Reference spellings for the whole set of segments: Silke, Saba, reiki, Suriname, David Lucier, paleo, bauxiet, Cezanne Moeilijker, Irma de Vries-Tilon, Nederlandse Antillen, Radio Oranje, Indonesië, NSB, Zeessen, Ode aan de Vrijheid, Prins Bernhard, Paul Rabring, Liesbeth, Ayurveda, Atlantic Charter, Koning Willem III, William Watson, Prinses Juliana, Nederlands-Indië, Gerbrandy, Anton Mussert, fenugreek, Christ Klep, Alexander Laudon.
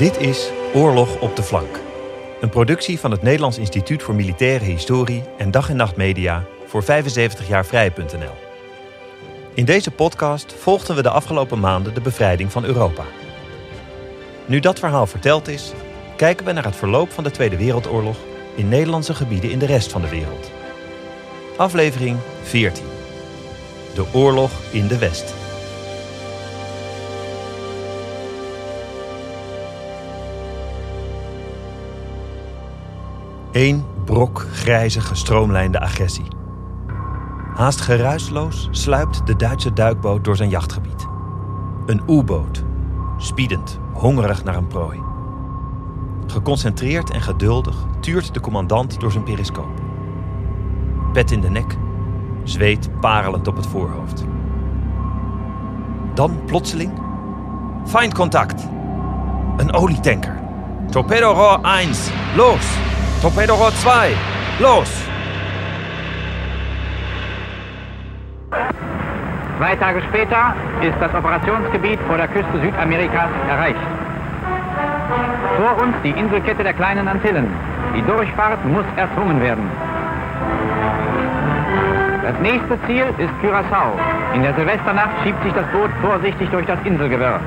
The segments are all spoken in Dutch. Dit is Oorlog op de Flank. Een productie van het Nederlands Instituut voor Militaire Historie en Dag en Nacht Media voor 75jaarvrij.nl. In deze podcast volgden we de afgelopen maanden de bevrijding van Europa. Nu dat verhaal verteld is, kijken we naar het verloop van de Tweede Wereldoorlog in Nederlandse gebieden in de rest van de wereld. Aflevering 14. De oorlog in de West. Eén brok grijze gestroomlijnde agressie. Haast geruisloos sluipt de Duitse duikboot door zijn jachtgebied. Een U-boot, spiedend, hongerig naar een prooi. Geconcentreerd en geduldig tuurt de commandant door zijn periscoop. Pet in de nek, zweet parelend op het voorhoofd. Dan plotseling... Feindcontact! Een olietanker. Torpedorohr 1, los! Torpedorohr 2, los! 2 Tage später ist das Operationsgebiet vor der Küste Südamerikas erreicht. Vor uns die Inselkette der kleinen Antillen. Die Durchfahrt muss erzwungen werden. Das nächste Ziel ist Curaçao. In der Silvesternacht schiebt sich das Boot vorsichtig durch das Inselgewirr.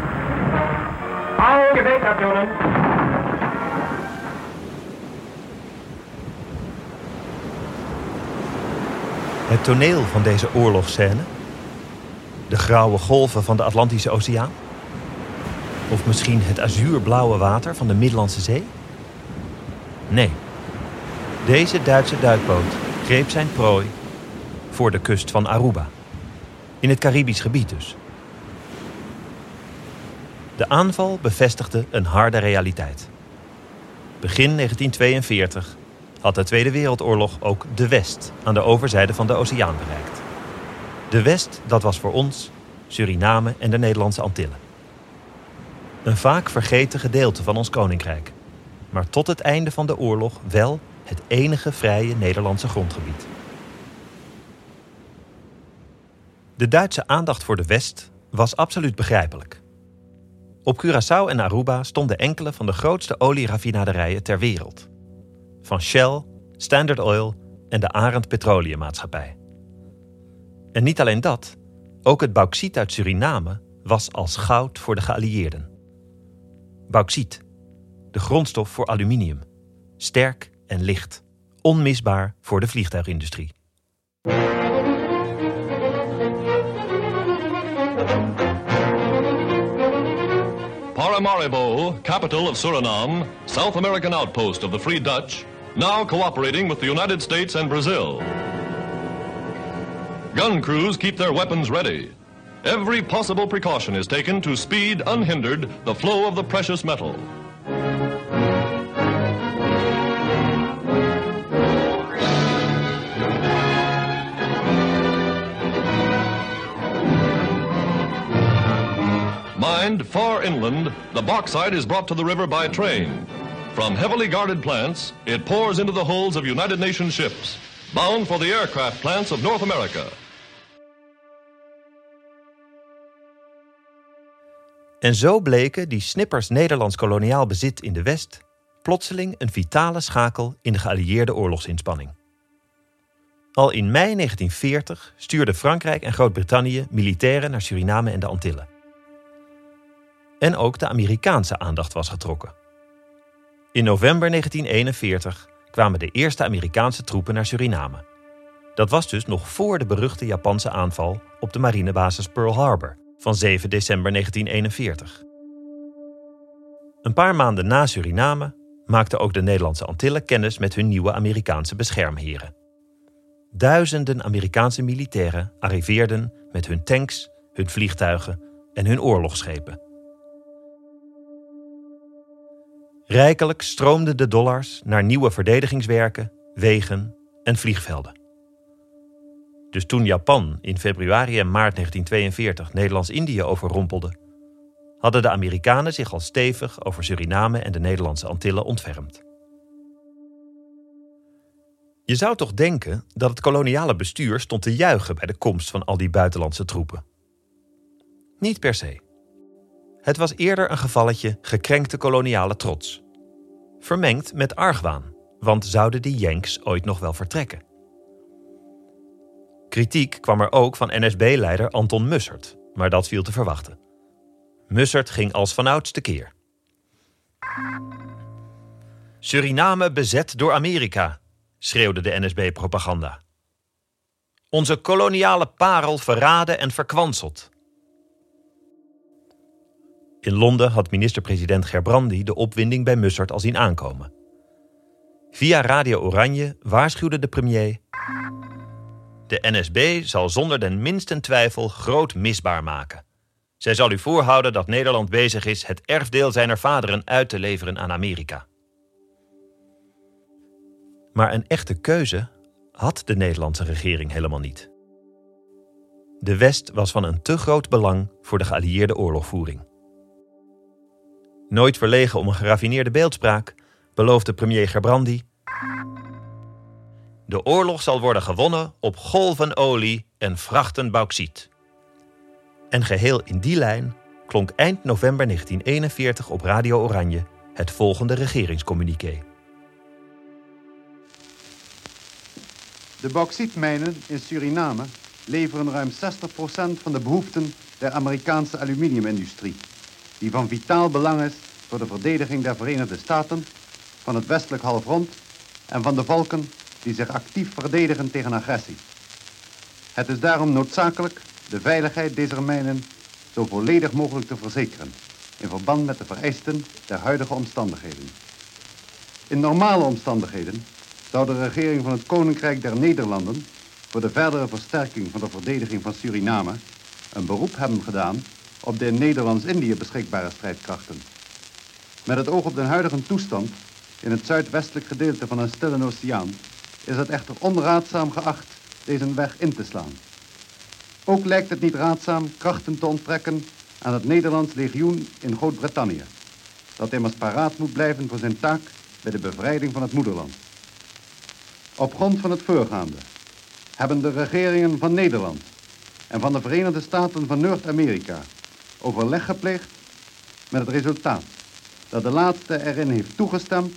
Auge weg, Nationen! Het toneel van deze oorlogsscène? De grauwe golven van de Atlantische Oceaan? Of misschien het azuurblauwe water van de Middellandse Zee? Nee. Deze Duitse duikboot greep zijn prooi voor de kust van Aruba. In het Caribisch gebied dus. De aanval bevestigde een harde realiteit. Begin 1942 had de Tweede Wereldoorlog ook de West aan de overzijde van de oceaan bereikt. De West, dat was voor ons Suriname en de Nederlandse Antillen. Een vaak vergeten gedeelte van ons koninkrijk. Maar tot het einde van de oorlog wel het enige vrije Nederlandse grondgebied. De Duitse aandacht voor de West was absoluut begrijpelijk. Op Curaçao en Aruba stonden enkele van de grootste olieraffinaderijen ter wereld. Van Shell, Standard Oil en de Arend Petroleumaatschappij. En niet alleen dat, ook het bauxiet uit Suriname was als goud voor de geallieerden. Bauxiet, de grondstof voor aluminium. Sterk en licht, onmisbaar voor de vliegtuigindustrie. Paramaribo, capital of Suriname, South American outpost of the Free Dutch, now cooperating with the United States and Brazil. Gun crews keep their weapons ready. Every possible precaution is taken to speed unhindered the flow of the precious metal. Mined far inland, the bauxite is brought to the river by train. From heavily guarded plants, it pours into the holds of United Nations ships, bound for the aircraft plants of North America. En zo bleken die snippers Nederlands koloniaal bezit in de West plotseling een vitale schakel in de geallieerde oorlogsinspanning. Al in mei 1940 stuurden Frankrijk en Groot-Brittannië militairen naar Suriname en de Antillen. En ook de Amerikaanse aandacht was getrokken. In november 1941 kwamen de eerste Amerikaanse troepen naar Suriname. Dat was dus nog voor de beruchte Japanse aanval op de marinebasis Pearl Harbor van 7 december 1941. Een paar maanden na Suriname maakten ook de Nederlandse Antillen kennis met hun nieuwe Amerikaanse beschermheren. Duizenden Amerikaanse militairen arriveerden met hun tanks, hun vliegtuigen en hun oorlogsschepen. Rijkelijk stroomden de dollars naar nieuwe verdedigingswerken, wegen en vliegvelden. Dus toen Japan in februari en maart 1942 Nederlands-Indië overrompelde, hadden de Amerikanen zich al stevig over Suriname en de Nederlandse Antillen ontfermd. Je zou toch denken dat het koloniale bestuur stond te juichen bij de komst van al die buitenlandse troepen. Niet per se. Het was eerder een gevalletje gekrenkte koloniale trots. Vermengd met argwaan, want zouden die Jenks ooit nog wel vertrekken? Kritiek kwam er ook van NSB-leider Anton Mussert, maar dat viel te verwachten. Mussert ging als vanouds tekeer. Suriname bezet door Amerika, schreeuwde de NSB-propaganda. Onze koloniale parel verraden en verkwanseld. In Londen had minister-president Gerbrandy de opwinding bij Mussert al zien aankomen. Via Radio Oranje waarschuwde de premier: de NSB zal zonder den minsten twijfel groot misbaar maken. Zij zal u voorhouden dat Nederland bezig is het erfdeel zijner vaderen uit te leveren aan Amerika. Maar een echte keuze had de Nederlandse regering helemaal niet. De West was van een te groot belang voor de geallieerde oorlogvoering. Nooit verlegen om een geraffineerde beeldspraak, beloofde premier Gerbrandy: de oorlog zal worden gewonnen op golven olie en vrachten bauxiet. En geheel in die lijn klonk eind november 1941 op Radio Oranje het volgende regeringscommuniqué. De bauxietmijnen in Suriname leveren ruim 60% van de behoeften der Amerikaanse aluminiumindustrie, die van vitaal belang is voor de verdediging der Verenigde Staten, van het westelijk halfrond en van de volken die zich actief verdedigen tegen agressie. Het is daarom noodzakelijk de veiligheid deze mijnen zo volledig mogelijk te verzekeren in verband met de vereisten der huidige omstandigheden. In normale omstandigheden zou de regering van het Koninkrijk der Nederlanden voor de verdere versterking van de verdediging van Suriname een beroep hebben gedaan op de in Nederlands-Indië beschikbare strijdkrachten. Met het oog op de huidige toestand in het zuidwestelijk gedeelte van een stille oceaan is het echter onraadzaam geacht deze weg in te slaan. Ook lijkt het niet raadzaam krachten te onttrekken aan het Nederlands legioen in Groot-Brittannië, dat immers paraat moet blijven voor zijn taak bij de bevrijding van het moederland. Op grond van het voorgaande hebben de regeringen van Nederland en van de Verenigde Staten van Noord-Amerika overleg gepleegd met het resultaat dat de laatste erin heeft toegestemd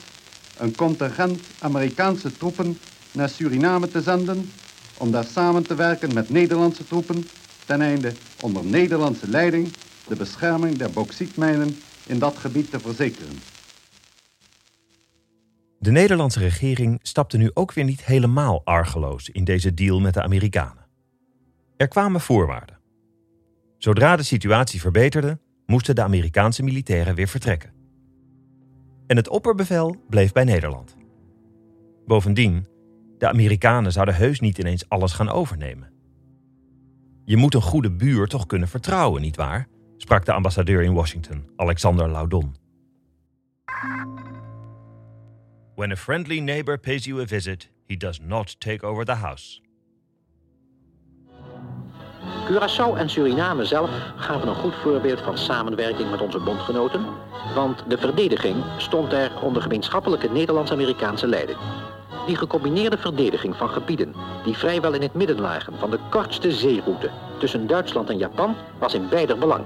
een contingent Amerikaanse troepen naar Suriname te zenden om daar samen te werken met Nederlandse troepen ten einde onder Nederlandse leiding de bescherming der bauxietmijnen in dat gebied te verzekeren. De Nederlandse regering stapte nu ook weer niet helemaal argeloos in deze deal met de Amerikanen. Er kwamen voorwaarden. Zodra de situatie verbeterde, moesten de Amerikaanse militairen weer vertrekken. En het opperbevel bleef bij Nederland. Bovendien, de Amerikanen zouden heus niet ineens alles gaan overnemen. Je moet een goede buur toch kunnen vertrouwen, nietwaar? Sprak de ambassadeur in Washington, Alexander Laudon. When a friendly neighbor pays you a visit, he does not take over the house. Curaçao en Suriname zelf gaven een goed voorbeeld van samenwerking met onze bondgenoten, want de verdediging stond er onder gemeenschappelijke Nederlands-Amerikaanse leiding. Die gecombineerde verdediging van gebieden die vrijwel in het midden lagen van de kortste zeeroute tussen Duitsland en Japan was in beider belang.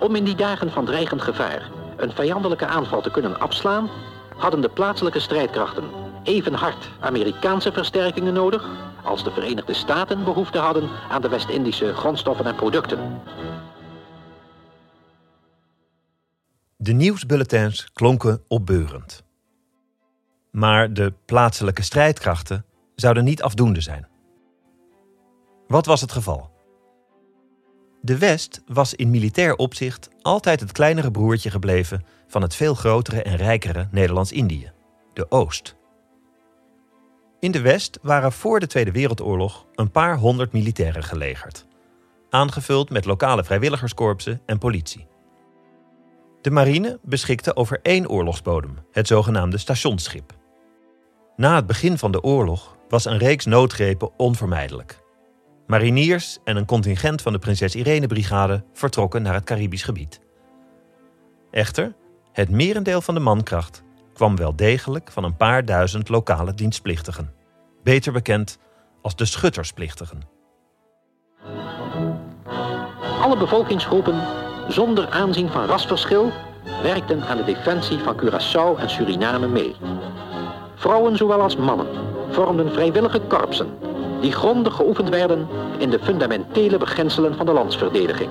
Om in die dagen van dreigend gevaar een vijandelijke aanval te kunnen afslaan, hadden de plaatselijke strijdkrachten even hard Amerikaanse versterkingen nodig als de Verenigde Staten behoefte hadden aan de West-Indische grondstoffen en producten. De nieuwsbulletins klonken opbeurend. Maar de plaatselijke strijdkrachten zouden niet afdoende zijn. Wat was het geval? De West was in militair opzicht altijd het kleinere broertje gebleven van het veel grotere en rijkere Nederlands-Indië, de Oost. In de West waren voor de Tweede Wereldoorlog een paar honderd militairen gelegerd, aangevuld met lokale vrijwilligerskorpsen en politie. De marine beschikte over één oorlogsbodem, het zogenaamde stationsschip. Na het begin van de oorlog was een reeks noodgrepen onvermijdelijk. Mariniers en een contingent van de Prinses Irene-brigade vertrokken naar het Caribisch gebied. Echter, het merendeel van de mankracht kwam wel degelijk van een paar duizend lokale dienstplichtigen. Beter bekend als de schuttersplichtigen. Alle bevolkingsgroepen zonder aanzien van rasverschil, werkten aan de defensie van Curaçao en Suriname mee. Vrouwen zowel als mannen vormden vrijwillige korpsen die grondig geoefend werden in de fundamentele beginselen van de landsverdediging.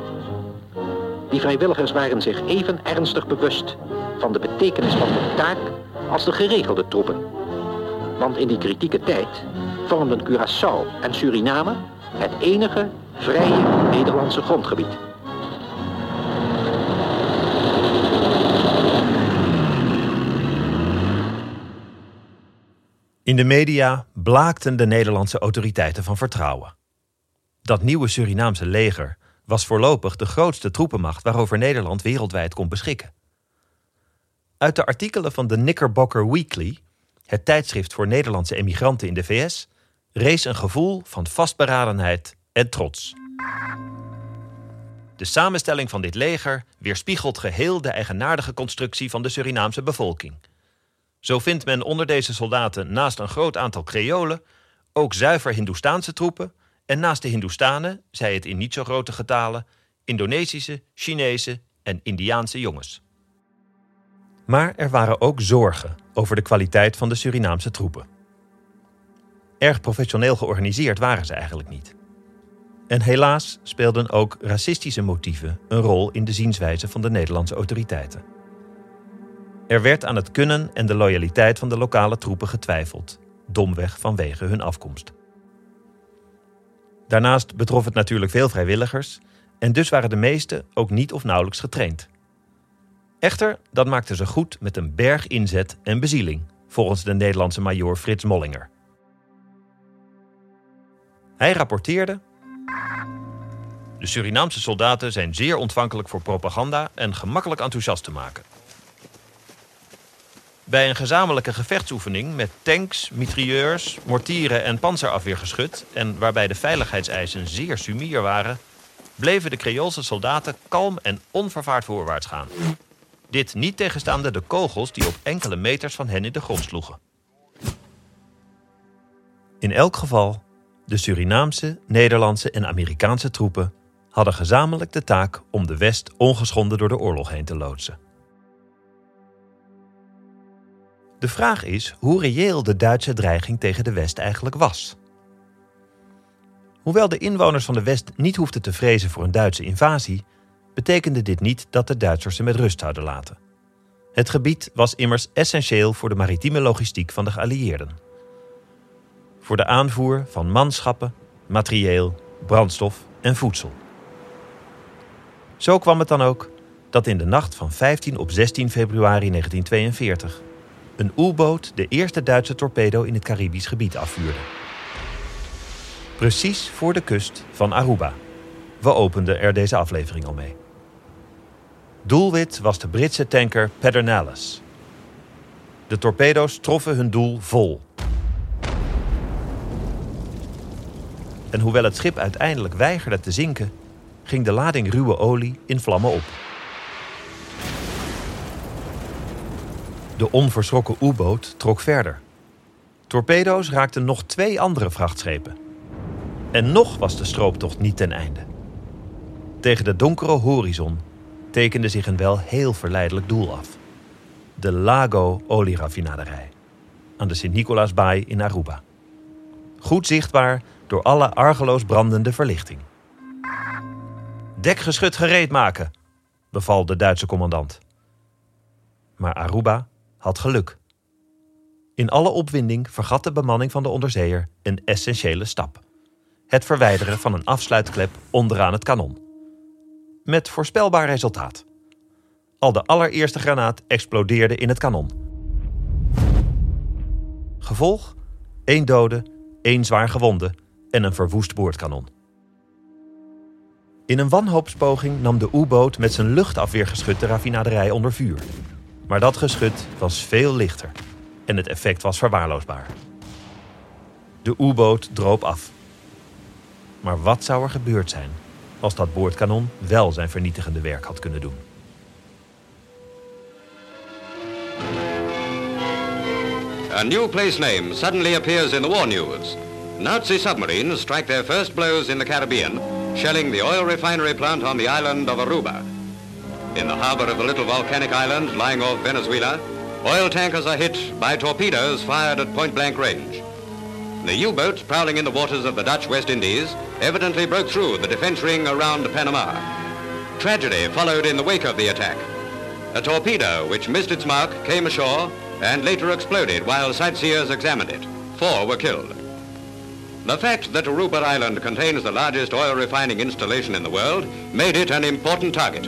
Die vrijwilligers waren zich even ernstig bewust van de betekenis van hun taak als de geregelde troepen. Want in die kritieke tijd vormden Curaçao en Suriname het enige vrije Nederlandse grondgebied. In de media blaakten de Nederlandse autoriteiten van vertrouwen. Dat nieuwe Surinaamse leger was voorlopig de grootste troepenmacht waarover Nederland wereldwijd kon beschikken. Uit de artikelen van de Knickerbocker Weekly, het tijdschrift voor Nederlandse emigranten in de VS, rees een gevoel van vastberadenheid en trots. De samenstelling van dit leger weerspiegelt geheel de eigenaardige constructie van de Surinaamse bevolking. Zo vindt men onder deze soldaten naast een groot aantal Creolen ook zuiver Hindoestaanse troepen en naast de Hindoestanen, zij het in niet zo grote getalen, Indonesische, Chinese en Indiaanse jongens. Maar er waren ook zorgen over de kwaliteit van de Surinaamse troepen. Erg professioneel georganiseerd waren ze eigenlijk niet. En helaas speelden ook racistische motieven een rol in de zienswijze van de Nederlandse autoriteiten. Er werd aan het kunnen en de loyaliteit van de lokale troepen getwijfeld, domweg vanwege hun afkomst. Daarnaast betrof het natuurlijk veel vrijwilligers en dus waren de meesten ook niet of nauwelijks getraind. Echter, dat maakten ze goed met een berg inzet en bezieling, volgens de Nederlandse majoor Frits Mollinger. Hij rapporteerde: de Surinaamse soldaten zijn zeer ontvankelijk voor propaganda en gemakkelijk enthousiast te maken. Bij een gezamenlijke gevechtsoefening met tanks, mitrailleurs, mortieren en panzerafweergeschut en waarbij de veiligheidseisen zeer sumier waren, bleven de Creoolse soldaten kalm en onvervaard voorwaarts gaan. Dit niet tegenstaande de kogels die op enkele meters van hen in de grond sloegen. In elk geval, de Surinaamse, Nederlandse en Amerikaanse troepen hadden gezamenlijk de taak om de West ongeschonden door de oorlog heen te loodsen. De vraag is hoe reëel de Duitse dreiging tegen de West eigenlijk was. Hoewel de inwoners van de West niet hoefden te vrezen voor een Duitse invasie, betekende dit niet dat de Duitsers ze met rust zouden laten. Het gebied was immers essentieel voor de maritieme logistiek van de geallieerden. Voor de aanvoer van manschappen, materieel, brandstof en voedsel. Zo kwam het dan ook dat in de nacht van 15 op 16 februari 1942... een U-boot de eerste Duitse torpedo in het Caribisch gebied afvuurde. Precies voor de kust van Aruba. We openden er deze aflevering al mee. Doelwit was de Britse tanker Pedernales. De torpedo's troffen hun doel vol. En hoewel het schip uiteindelijk weigerde te zinken, ging de lading ruwe olie in vlammen op. De onverschrokken U-boot trok verder. Torpedo's raakten nog 2 andere vrachtschepen. En nog was de strooptocht niet ten einde. Tegen de donkere horizon tekende zich een wel heel verleidelijk doel af. De Lago-olieraffinaderij aan de Sint-Nicolaas-baai in Aruba. Goed zichtbaar door alle argeloos brandende verlichting. Dekgeschut gereed maken, beval de Duitse commandant. Maar Aruba had geluk. In alle opwinding vergat de bemanning van de onderzeeër een essentiële stap. Het verwijderen van een afsluitklep onderaan het kanon. Met voorspelbaar resultaat. Al de allereerste granaat explodeerde in het kanon. Gevolg? 1 dode, 1 zwaar gewonde en een verwoest boordkanon. In een wanhoopspoging nam de U-boot met zijn luchtafweergeschut de raffinaderij onder vuur. Maar dat geschut was veel lichter en het effect was verwaarloosbaar. De U-boot droop af. Maar wat zou er gebeurd zijn als dat boordkanon wel zijn vernietigende werk had kunnen doen? A new place name suddenly appears in the war news. Nazi submarines strike their first blows in the Caribbean, shelling the oil refinery plant on the island of Aruba. in the harbor of the little volcanic island lying off Venezuela, oil tankers are hit by torpedoes fired at point-blank range. The U-boats prowling in the waters of the Dutch West Indies evidently broke through the defense ring around Panama. Tragedy followed in the wake of the attack. A torpedo which missed its mark came ashore and later exploded while sightseers examined it. 4 were killed. The fact that Aruba Island contains the largest oil refining installation in the world made it an important target.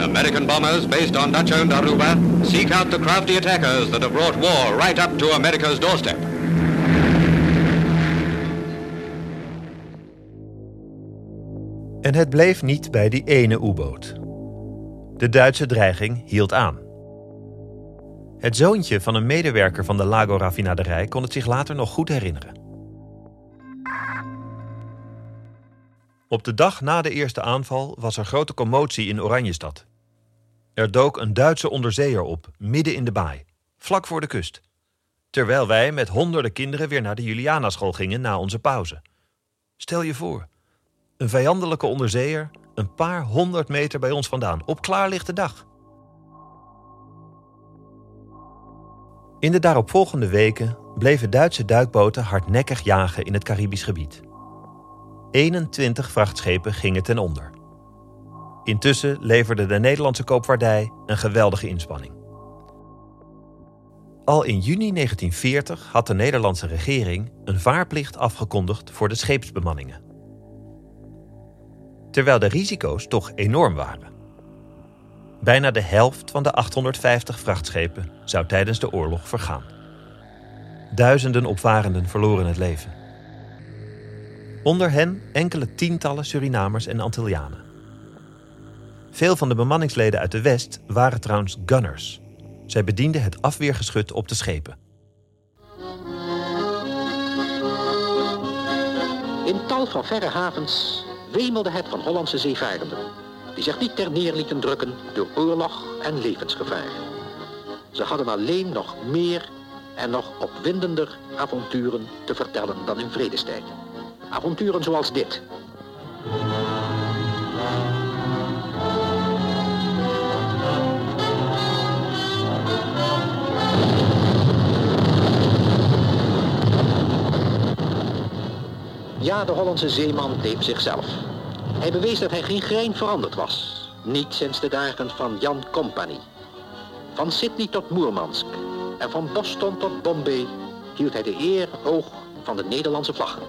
American bombers based on Dutch-owned Aruba seek out the crafty attackers that have brought war right up to America's doorstep. En het bleef niet bij die ene U-boot. De Duitse dreiging hield aan. Het zoontje van een medewerker van de Lago-raffinaderij kon het zich later nog goed herinneren. Op de dag na de eerste aanval was er grote commotie in Oranjestad. Er dook een Duitse onderzeeër op, midden in de baai, vlak voor de kust. Terwijl wij met honderden kinderen weer naar de Julianaschool gingen na onze pauze. Stel je voor, een vijandelijke onderzeeër een paar 100 meter bij ons vandaan, op klaarlichte dag. In de daaropvolgende weken bleven Duitse duikboten hardnekkig jagen in het Caribisch gebied. 21 vrachtschepen gingen ten onder. Intussen leverde de Nederlandse koopvaardij een geweldige inspanning. Al in juni 1940 had de Nederlandse regering een vaarplicht afgekondigd voor de scheepsbemanningen. Terwijl de risico's toch enorm waren. Bijna de helft van de 850 vrachtschepen zou tijdens de oorlog vergaan. Duizenden opvarenden verloren het leven. Onder hen enkele tientallen Surinamers en Antillianen. Veel van de bemanningsleden uit de West waren trouwens gunners. Zij bedienden het afweergeschut op de schepen. In tal van verre havens wemelde het van Hollandse zeevarenden, die zich niet ter neer lieten drukken door oorlog en levensgevaar. Ze hadden alleen nog meer en nog opwindender avonturen te vertellen dan in vredestijd. Avonturen zoals dit. Ja, de Hollandse zeeman bleef zichzelf. Hij bewees dat hij geen grein veranderd was. Niet sinds de dagen van Jan Company. Van Sydney tot Moermansk en van Boston tot Bombay hield hij de eer hoog van de Nederlandse vlag.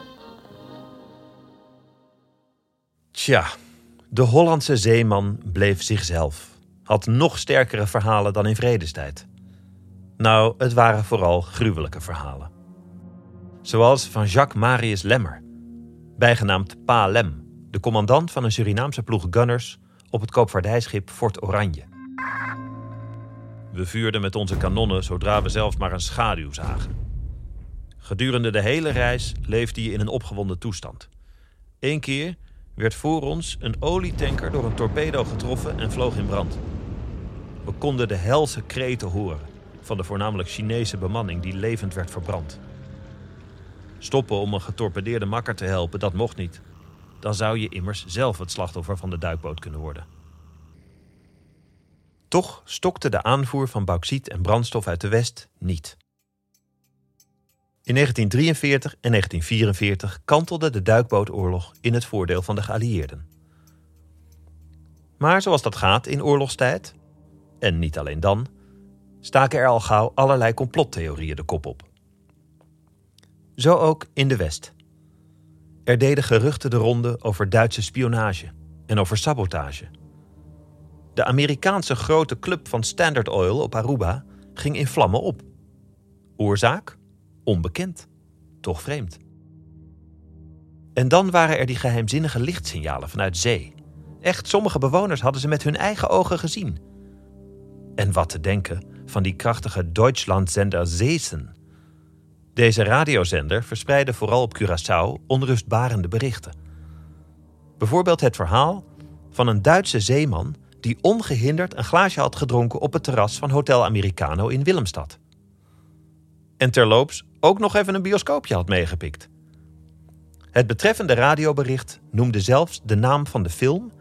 Tja, de Hollandse zeeman bleef zichzelf. Had nog sterkere verhalen dan in vredestijd. Nou, het waren vooral gruwelijke verhalen. Zoals van Jacques Marius Lemmer, bijgenaamd Pa Lem, de commandant van een Surinaamse ploeg gunners op het koopvaardijschip Fort Oranje. We vuurden met onze kanonnen zodra we zelfs maar een schaduw zagen. Gedurende de hele reis leefde je in een opgewonden toestand. Eén keer werd voor ons een olietanker door een torpedo getroffen en vloog in brand. We konden de helse kreten horen van de voornamelijk Chinese bemanning die levend werd verbrand. Stoppen om een getorpedeerde makker te helpen, dat mocht niet. Dan zou je immers zelf het slachtoffer van de duikboot kunnen worden. Toch stokte de aanvoer van bauxiet en brandstof uit de West niet. In 1943 en 1944 kantelde de duikbootoorlog in het voordeel van de geallieerden. Maar zoals dat gaat in oorlogstijd, en niet alleen dan, staken er al gauw allerlei complottheorieën de kop op. Zo ook in de West. Er deden geruchten de ronde over Duitse spionage en over sabotage. De Amerikaanse grote club van Standard Oil op Aruba ging in vlammen op. Oorzaak? Onbekend. Toch vreemd. En dan waren er die geheimzinnige lichtsignalen vanuit zee. Echt, sommige bewoners hadden ze met hun eigen ogen gezien. En wat te denken van die krachtige Deutschlandzender Zeessen. Deze radiozender verspreidde vooral op Curaçao onrustbarende berichten. Bijvoorbeeld het verhaal van een Duitse zeeman die ongehinderd een glaasje had gedronken op het terras van Hotel Americano in Willemstad. En terloops ook nog even een bioscoopje had meegepikt. Het betreffende radiobericht noemde zelfs de naam van de film,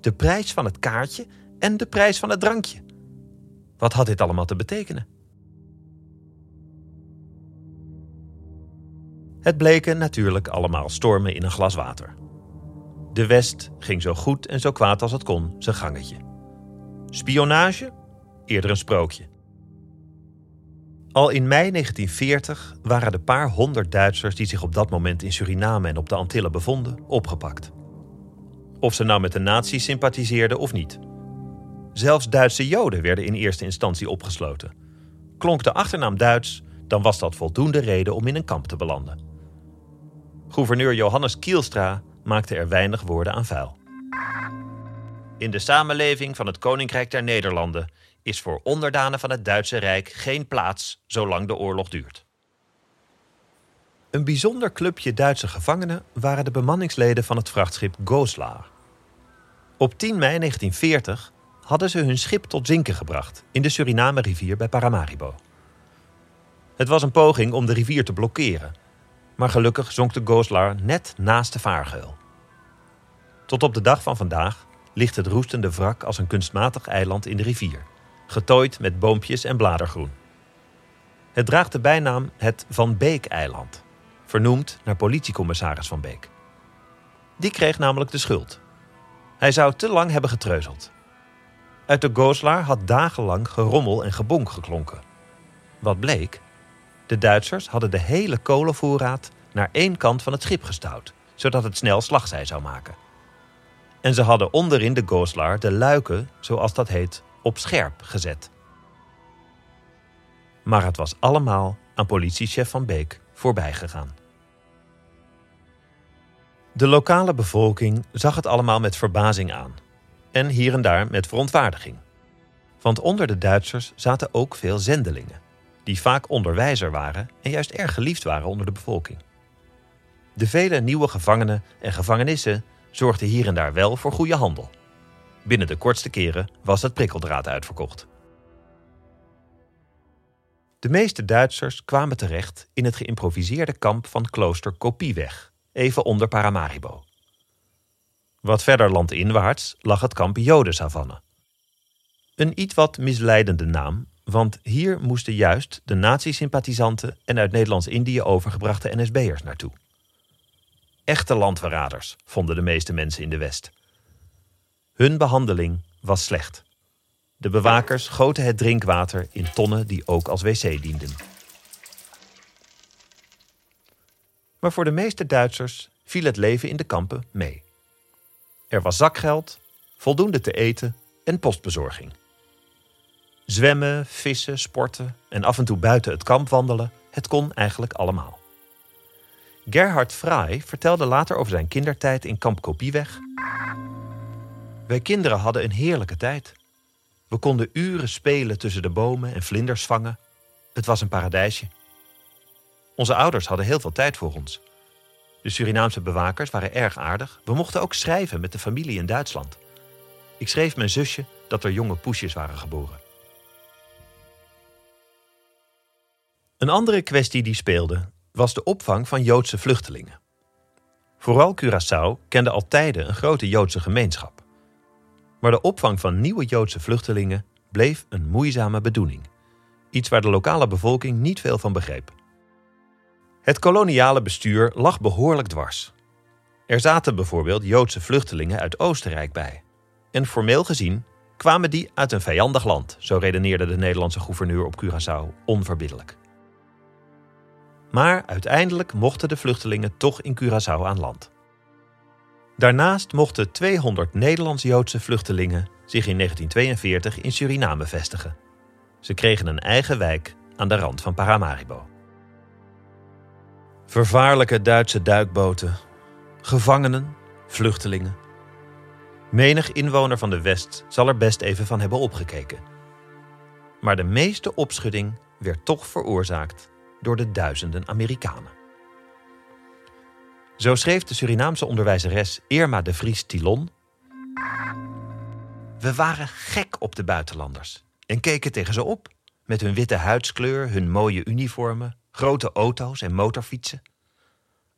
de prijs van het kaartje en de prijs van het drankje. Wat had dit allemaal te betekenen? Het bleken natuurlijk allemaal stormen in een glas water. De West ging zo goed en zo kwaad als het kon zijn gangetje. Spionage? Eerder een sprookje. Al in mei 1940 waren de paar honderd Duitsers die zich op dat moment in Suriname en op de Antillen bevonden, opgepakt. Of ze nou met de nazi's sympathiseerden of niet. Zelfs Duitse Joden werden in eerste instantie opgesloten. Klonk de achternaam Duits, dan was dat voldoende reden om in een kamp te belanden. Gouverneur Johannes Kielstra maakte er weinig woorden aan vuil. In de samenleving van het Koninkrijk der Nederlanden is voor onderdanen van het Duitse Rijk geen plaats zolang de oorlog duurt. Een bijzonder clubje Duitse gevangenen waren de bemanningsleden van het vrachtschip Goslar. Op 10 mei 1940 hadden ze hun schip tot zinken gebracht in de Suriname-rivier bij Paramaribo. Het was een poging om de rivier te blokkeren, maar gelukkig zonk de Goslar net naast de vaargeul. Tot op de dag van vandaag ligt het roestende wrak als een kunstmatig eiland in de rivier, getooid met boompjes en bladergroen. Het draagt de bijnaam het Van Beek-eiland, vernoemd naar politiecommissaris Van Beek. Die kreeg namelijk de schuld. Hij zou te lang hebben getreuzeld. Uit de Goslar had dagenlang gerommel en gebonk geklonken. Wat bleek? De Duitsers hadden de hele kolenvoorraad naar één kant van het schip gestouwd, zodat het snel slagzij zou maken. En ze hadden onderin de Goslar de luiken, zoals dat heet, op scherp gezet. Maar het was allemaal aan politiechef Van Beek voorbij gegaan. De lokale bevolking zag het allemaal met verbazing aan. En hier en daar met verontwaardiging. Want onder de Duitsers zaten ook veel zendelingen, die vaak onderwijzer waren en juist erg geliefd waren onder de bevolking. De vele nieuwe gevangenen en gevangenissen zorgden hier en daar wel voor goede handel. Binnen de kortste keren was het prikkeldraad uitverkocht. De meeste Duitsers kwamen terecht in het geïmproviseerde kamp van klooster Kopieweg, even onder Paramaribo. Wat verder landinwaarts lag het kamp Jodensavanne. Een ietwat misleidende naam, want hier moesten juist de nazi-sympathisanten en uit Nederlands-Indië overgebrachte NSB'ers naartoe. Echte landverraders, vonden de meeste mensen in de West. Hun behandeling was slecht. De bewakers goten het drinkwater in tonnen die ook als wc dienden. Maar voor de meeste Duitsers viel het leven in de kampen mee. Er was zakgeld, voldoende te eten en postbezorging. Zwemmen, vissen, sporten en af en toe buiten het kamp wandelen, het kon eigenlijk allemaal. Gerhard Frey vertelde later over zijn kindertijd in kamp Kopieweg. Wij kinderen hadden een heerlijke tijd. We konden uren spelen tussen de bomen en vlinders vangen. Het was een paradijsje. Onze ouders hadden heel veel tijd voor ons. De Surinaamse bewakers waren erg aardig. We mochten ook schrijven met de familie in Duitsland. Ik schreef mijn zusje dat er jonge poesjes waren geboren. Een andere kwestie die speelde was de opvang van Joodse vluchtelingen. Vooral Curaçao kende al tijden een grote Joodse gemeenschap. Maar de opvang van nieuwe Joodse vluchtelingen bleef een moeizame bedoeling. Iets waar de lokale bevolking niet veel van begreep. Het koloniale bestuur lag behoorlijk dwars. Er zaten bijvoorbeeld Joodse vluchtelingen uit Oostenrijk bij. En formeel gezien kwamen die uit een vijandig land, zo redeneerde de Nederlandse gouverneur op Curaçao onverbiddelijk. Maar uiteindelijk mochten de vluchtelingen toch in Curaçao aan land. Daarnaast mochten 200 Nederlands-Joodse vluchtelingen zich in 1942 in Suriname vestigen. Ze kregen een eigen wijk aan de rand van Paramaribo. Vervaarlijke Duitse duikboten, gevangenen, vluchtelingen. Menig inwoner van de West zal er best even van hebben opgekeken. Maar de meeste opschudding werd toch veroorzaakt door de duizenden Amerikanen. Zo schreef de Surinaamse onderwijzeres Irma de Vries-Tilon: we waren gek op de buitenlanders en keken tegen ze op. Met hun witte huidskleur, hun mooie uniformen, grote auto's en motorfietsen.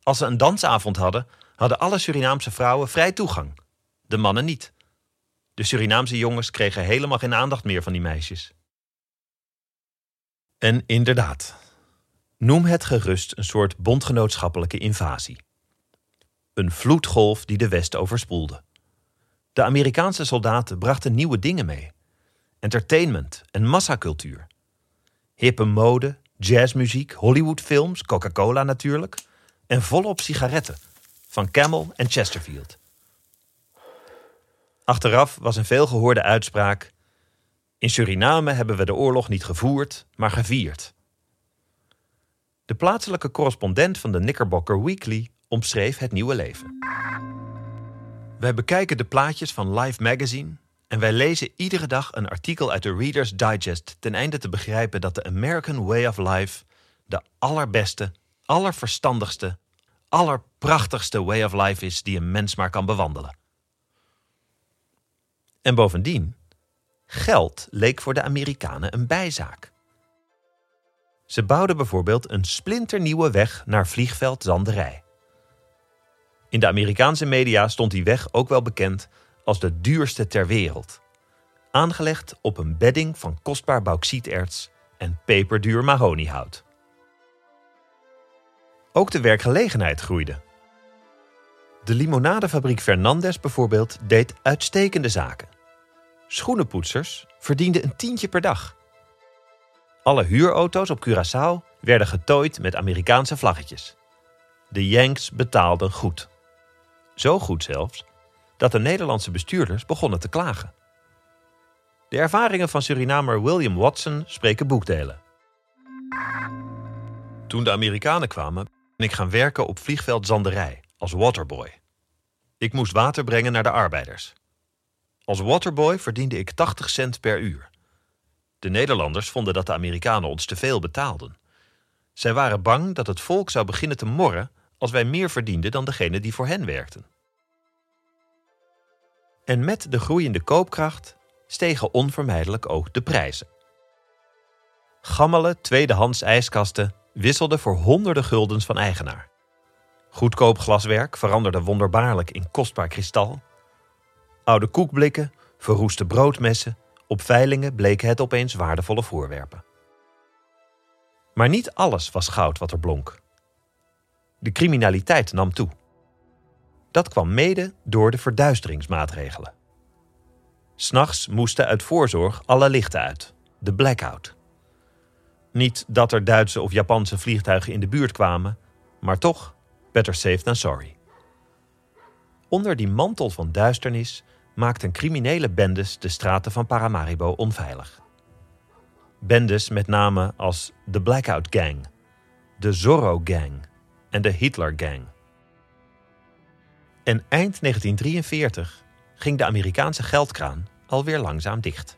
Als ze een dansavond hadden, hadden alle Surinaamse vrouwen vrij toegang. De mannen niet. De Surinaamse jongens kregen helemaal geen aandacht meer van die meisjes. En inderdaad, noem het gerust een soort bondgenootschappelijke invasie. Een vloedgolf die de West overspoelde. De Amerikaanse soldaten brachten nieuwe dingen mee. Entertainment en massacultuur. Hippe mode, jazzmuziek, Hollywoodfilms, Coca-Cola natuurlijk. En volop sigaretten, van Camel en Chesterfield. Achteraf was een veelgehoorde uitspraak: in Suriname hebben we de oorlog niet gevoerd, maar gevierd. De plaatselijke correspondent van de Knickerbocker Weekly omschreef het nieuwe leven. Wij bekijken de plaatjes van Life Magazine en wij lezen iedere dag een artikel uit de Reader's Digest ten einde te begrijpen dat de American Way of Life de allerbeste, allerverstandigste, allerprachtigste way of life is die een mens maar kan bewandelen. En bovendien, geld leek voor de Amerikanen een bijzaak. Ze bouwden bijvoorbeeld een splinternieuwe weg naar vliegveld Zanderij. In de Amerikaanse media stond die weg ook wel bekend als de duurste ter wereld. Aangelegd op een bedding van kostbaar bauxieterts en peperduur mahoniehout. Ook de werkgelegenheid groeide. De limonadefabriek Fernandes bijvoorbeeld deed uitstekende zaken. Schoenenpoetsers verdienden een tientje per dag. Alle huurauto's op Curaçao werden getooid met Amerikaanse vlaggetjes. De Yanks betaalden goed. Zo goed zelfs, dat de Nederlandse bestuurders begonnen te klagen. De ervaringen van Surinamer William Watson spreken boekdelen. Toen de Amerikanen kwamen, ben ik gaan werken op vliegveld Zanderij als waterboy. Ik moest water brengen naar de arbeiders. Als waterboy verdiende ik 80 cent per uur. De Nederlanders vonden dat de Amerikanen ons te veel betaalden. Zij waren bang dat het volk zou beginnen te morren als wij meer verdienden dan degene die voor hen werkten. En met de groeiende koopkracht stegen onvermijdelijk ook de prijzen. Gammele tweedehands ijskasten wisselden voor honderden guldens van eigenaar. Goedkoop glaswerk veranderde wonderbaarlijk in kostbaar kristal. Oude koekblikken, verroeste broodmessen, op veilingen bleken het opeens waardevolle voorwerpen. Maar niet alles was goud wat er blonk. De criminaliteit nam toe. Dat kwam mede door de verduisteringsmaatregelen. 's Nachts moesten uit voorzorg alle lichten uit, de blackout. Niet dat er Duitse of Japanse vliegtuigen in de buurt kwamen, maar toch, better safe than sorry. Onder die mantel van duisternis maakten criminele bendes de straten van Paramaribo onveilig. Bendes met name als de Blackout Gang, de Zorro Gang en de Hitler Gang. En eind 1943 ging de Amerikaanse geldkraan alweer langzaam dicht.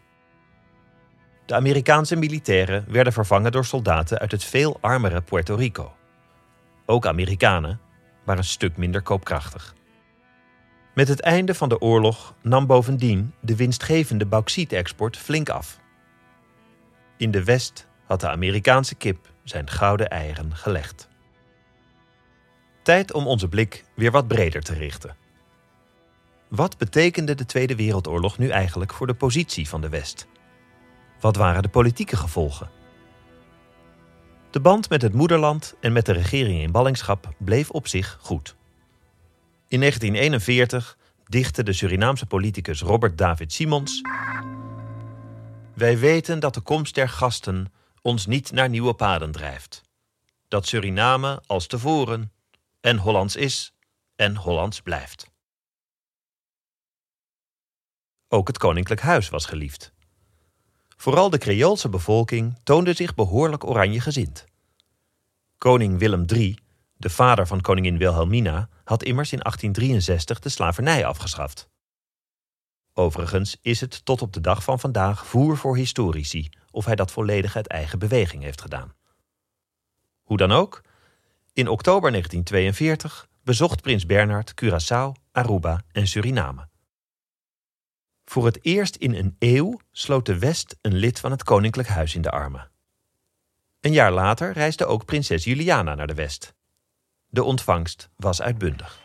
De Amerikaanse militairen werden vervangen door soldaten uit het veel armere Puerto Rico. Ook Amerikanen, maar een stuk minder koopkrachtig. Met het einde van de oorlog nam bovendien de winstgevende bauxietexport flink af. In de West had de Amerikaanse kip zijn gouden eieren gelegd. Tijd om onze blik weer wat breder te richten. Wat betekende de Tweede Wereldoorlog nu eigenlijk voor de positie van de West? Wat waren de politieke gevolgen? De band met het moederland en met de regering in ballingschap bleef op zich goed. In 1941 dichtte de Surinaamse politicus Robert David Simons: wij weten dat de komst der gasten ons niet naar nieuwe paden drijft. Dat Suriname als tevoren en Hollands is en Hollands blijft. Ook het Koninklijk Huis was geliefd. Vooral de Creoolse bevolking toonde zich behoorlijk oranjegezind. Koning Willem III, de vader van koningin Wilhelmina, had immers in 1863 de slavernij afgeschaft. Overigens is het tot op de dag van vandaag voer voor historici of hij dat volledig uit eigen beweging heeft gedaan. Hoe dan ook, in oktober 1942 bezocht prins Bernhard Curaçao, Aruba en Suriname. Voor het eerst in een eeuw sloot de West een lid van het Koninklijk Huis in de armen. Een jaar later reisde ook prinses Juliana naar de West. De ontvangst was uitbundig.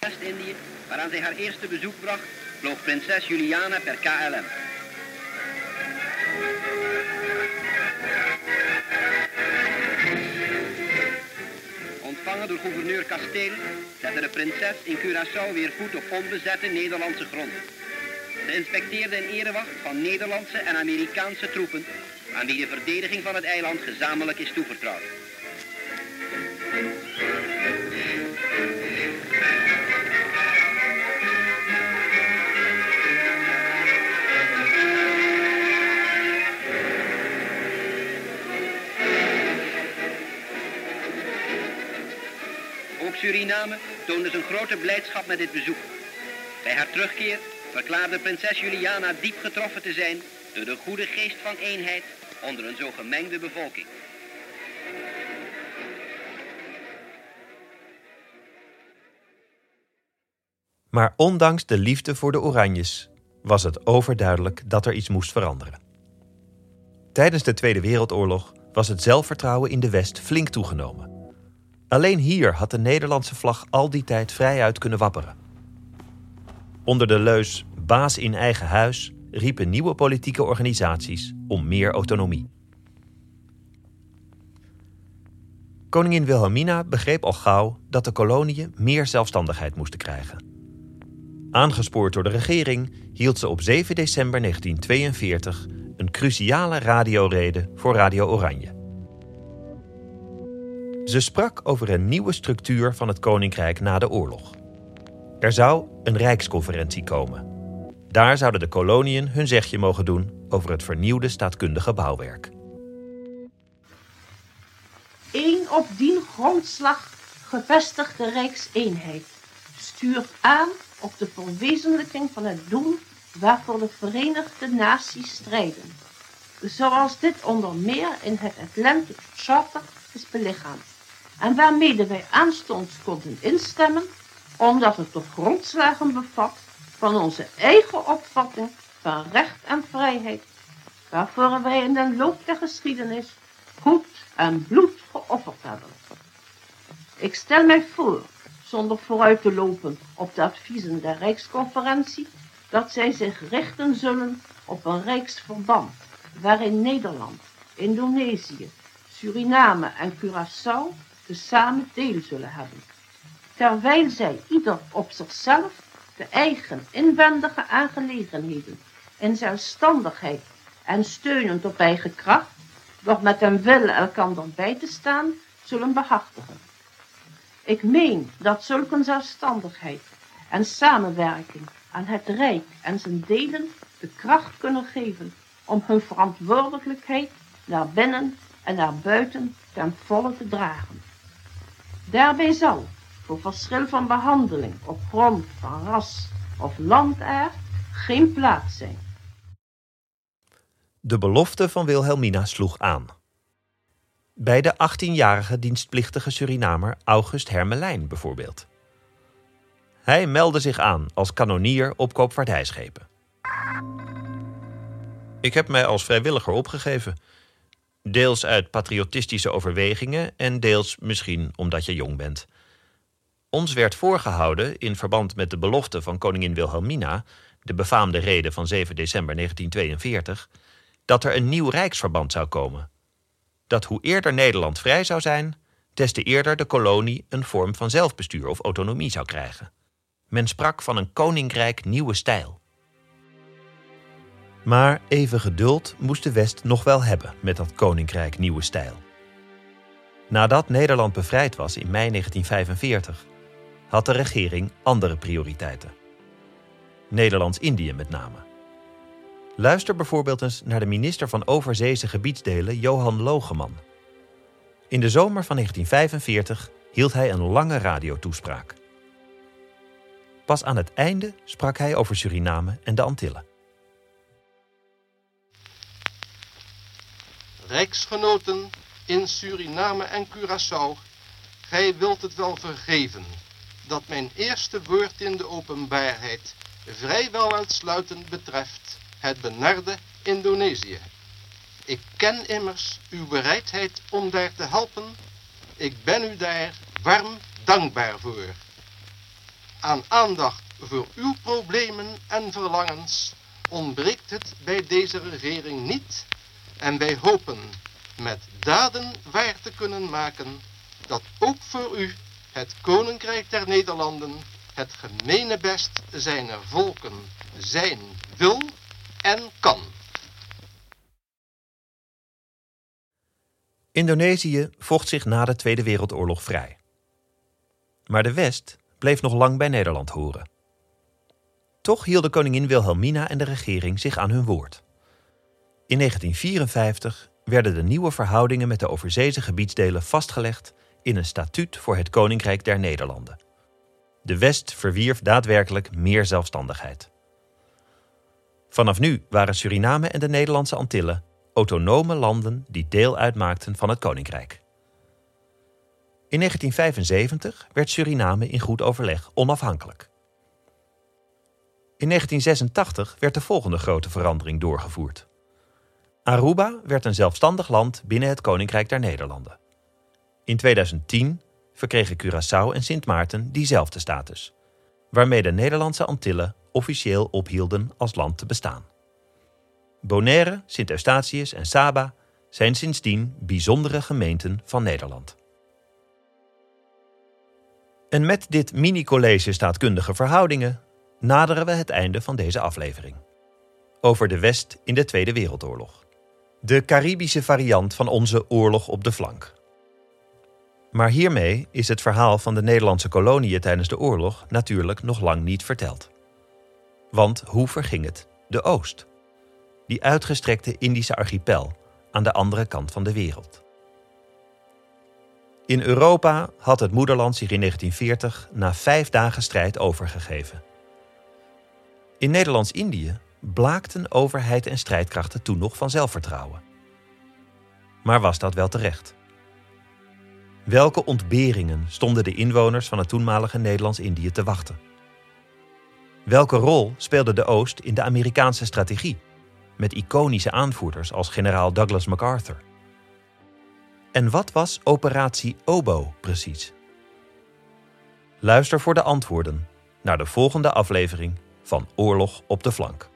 West-Indië, waaraan zij haar eerste bezoek bracht, vloog prinses Juliana per KLM. Ontvangen door gouverneur Kasteel zette de prinses in Curaçao weer voet op onbezette Nederlandse gronden. Ze inspecteerde een erewacht van Nederlandse en Amerikaanse troepen aan wie de verdediging van het eiland gezamenlijk is toevertrouwd. Ook Suriname toonde zijn grote blijdschap met dit bezoek. Bij haar terugkeer verklaarde prinses Juliana diep getroffen te zijn door de goede geest van eenheid onder een zo gemengde bevolking. Maar ondanks de liefde voor de Oranjes was het overduidelijk dat er iets moest veranderen. Tijdens de Tweede Wereldoorlog was het zelfvertrouwen in de West flink toegenomen. Alleen hier had de Nederlandse vlag al die tijd vrijuit kunnen wapperen. Onder de leus baas in eigen huis riepen nieuwe politieke organisaties om meer autonomie. Koningin Wilhelmina begreep al gauw dat de koloniën meer zelfstandigheid moesten krijgen. Aangespoord door de regering hield ze op 7 december 1942 een cruciale radiorede voor Radio Oranje. Ze sprak over een nieuwe structuur van het Koninkrijk na de oorlog. Er zou een Rijksconferentie komen. Daar zouden de koloniën hun zegje mogen doen over het vernieuwde staatkundige bouwwerk. Eén op dien grondslag gevestigde Rijkseenheid stuurt aan op de verwezenlijking van het doel waarvoor de Verenigde Naties strijden. Zoals dit onder meer in het Atlantic Charter is belichaamd. En waarmede wij aanstonds konden instemmen, omdat het de grondslagen bevat van onze eigen opvatting van recht en vrijheid, waarvoor wij in de loop der geschiedenis goed en bloed geofferd hebben. Ik stel mij voor, zonder vooruit te lopen op de adviezen der Rijksconferentie, dat zij zich richten zullen op een Rijksverband, waarin Nederland, Indonesië, Suriname en Curaçao tezamen deel zullen hebben, terwijl zij ieder op zichzelf de eigen inwendige aangelegenheden in zelfstandigheid en steunend op eigen kracht, doch met een wil elkander bij te staan, zullen behartigen. Ik meen dat zulke zelfstandigheid en samenwerking aan het Rijk en zijn delen de kracht kunnen geven om hun verantwoordelijkheid naar binnen en naar buiten ten volle te dragen. Daarbij zal, voor verschil van behandeling op grond van ras of landaard, geen plaats zijn. De belofte van Wilhelmina sloeg aan. Bij de 18-jarige dienstplichtige Surinamer August Hermelijn bijvoorbeeld. Hij meldde zich aan als kanonier op koopvaardijschepen. Ik heb mij als vrijwilliger opgegeven. Deels uit patriotistische overwegingen en deels misschien omdat je jong bent. Ons werd voorgehouden, in verband met de belofte van koningin Wilhelmina, de befaamde rede van 7 december 1942, dat er een nieuw rijksverband zou komen. Dat hoe eerder Nederland vrij zou zijn, des te eerder de kolonie een vorm van zelfbestuur of autonomie zou krijgen. Men sprak van een koninkrijk nieuwe stijl. Maar even geduld moest de West nog wel hebben met dat koninkrijk nieuwe stijl. Nadat Nederland bevrijd was in mei 1945, had de regering andere prioriteiten. Nederlands-Indië met name. Luister bijvoorbeeld eens naar de minister van Overzeese Gebiedsdelen, Johan Logeman. In de zomer van 1945 hield hij een lange radiotoespraak. Pas aan het einde sprak hij over Suriname en de Antillen. Rijksgenoten in Suriname en Curaçao, gij wilt het wel vergeven dat mijn eerste woord in de openbaarheid vrijwel uitsluitend betreft het benarde Indonesië. Ik ken immers uw bereidheid om daar te helpen. Ik ben u daar warm dankbaar voor. Aan aandacht voor uw problemen en verlangens ontbreekt het bij deze regering niet en wij hopen met daden waar te kunnen maken dat ook voor u het Koninkrijk der Nederlanden het gemenebest zijner volken zijn wil en kan. Indonesië vocht zich na de Tweede Wereldoorlog vrij. Maar de West bleef nog lang bij Nederland horen. Toch hielden koningin Wilhelmina en de regering zich aan hun woord. In 1954 werden de nieuwe verhoudingen met de overzeese gebiedsdelen vastgelegd in een statuut voor het Koninkrijk der Nederlanden. De West verwierf daadwerkelijk meer zelfstandigheid. Vanaf nu waren Suriname en de Nederlandse Antillen autonome landen die deel uitmaakten van het Koninkrijk. In 1975 werd Suriname in goed overleg onafhankelijk. In 1986 werd de volgende grote verandering doorgevoerd. Aruba werd een zelfstandig land binnen het Koninkrijk der Nederlanden. In 2010 verkregen Curaçao en Sint Maarten diezelfde status, waarmee de Nederlandse Antillen officieel ophielden als land te bestaan. Bonaire, Sint Eustatius en Saba zijn sindsdien bijzondere gemeenten van Nederland. En met dit mini-college staatkundige verhoudingen naderen we het einde van deze aflevering. Over de West in de Tweede Wereldoorlog. De Caribische variant van onze Oorlog op de Flank. Maar hiermee is het verhaal van de Nederlandse koloniën tijdens de oorlog natuurlijk nog lang niet verteld. Want hoe verging het de Oost? Die uitgestrekte Indische archipel aan de andere kant van de wereld. In Europa had het moederland zich in 1940 na 5 dagen strijd overgegeven. In Nederlands-Indië blaakten overheid en strijdkrachten toen nog van zelfvertrouwen. Maar was dat wel terecht? Welke ontberingen stonden de inwoners van het toenmalige Nederlands-Indië te wachten? Welke rol speelde de Oost in de Amerikaanse strategie, met iconische aanvoerders als generaal Douglas MacArthur? En wat was Operatie Obo precies? Luister voor de antwoorden naar de volgende aflevering van Oorlog op de Flank.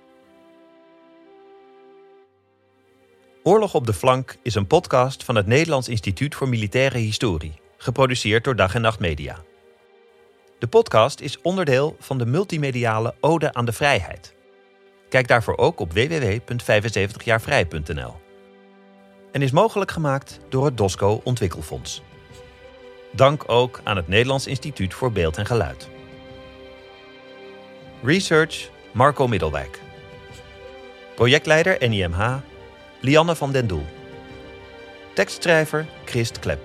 Oorlog op de Flank is een podcast van het Nederlands Instituut voor Militaire Historie, geproduceerd door Dag en Nacht Media. De podcast is onderdeel van de multimediale Ode aan de Vrijheid. Kijk daarvoor ook op www.75jaarvrij.nl en is mogelijk gemaakt door het DOSCO Ontwikkelfonds. Dank ook aan het Nederlands Instituut voor Beeld en Geluid. Research Marco Middelwijk. Projectleider NIMH Lianne van den Doel. Tekstschrijver Christ Klep.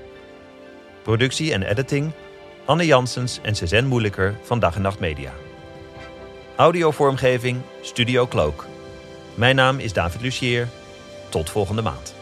Productie en editing Anne Janssens en Cezanne Moeilijker van Dag en Nacht Media. Audiovormgeving Studio Cloak. Mijn naam is David Lucier. Tot volgende maand.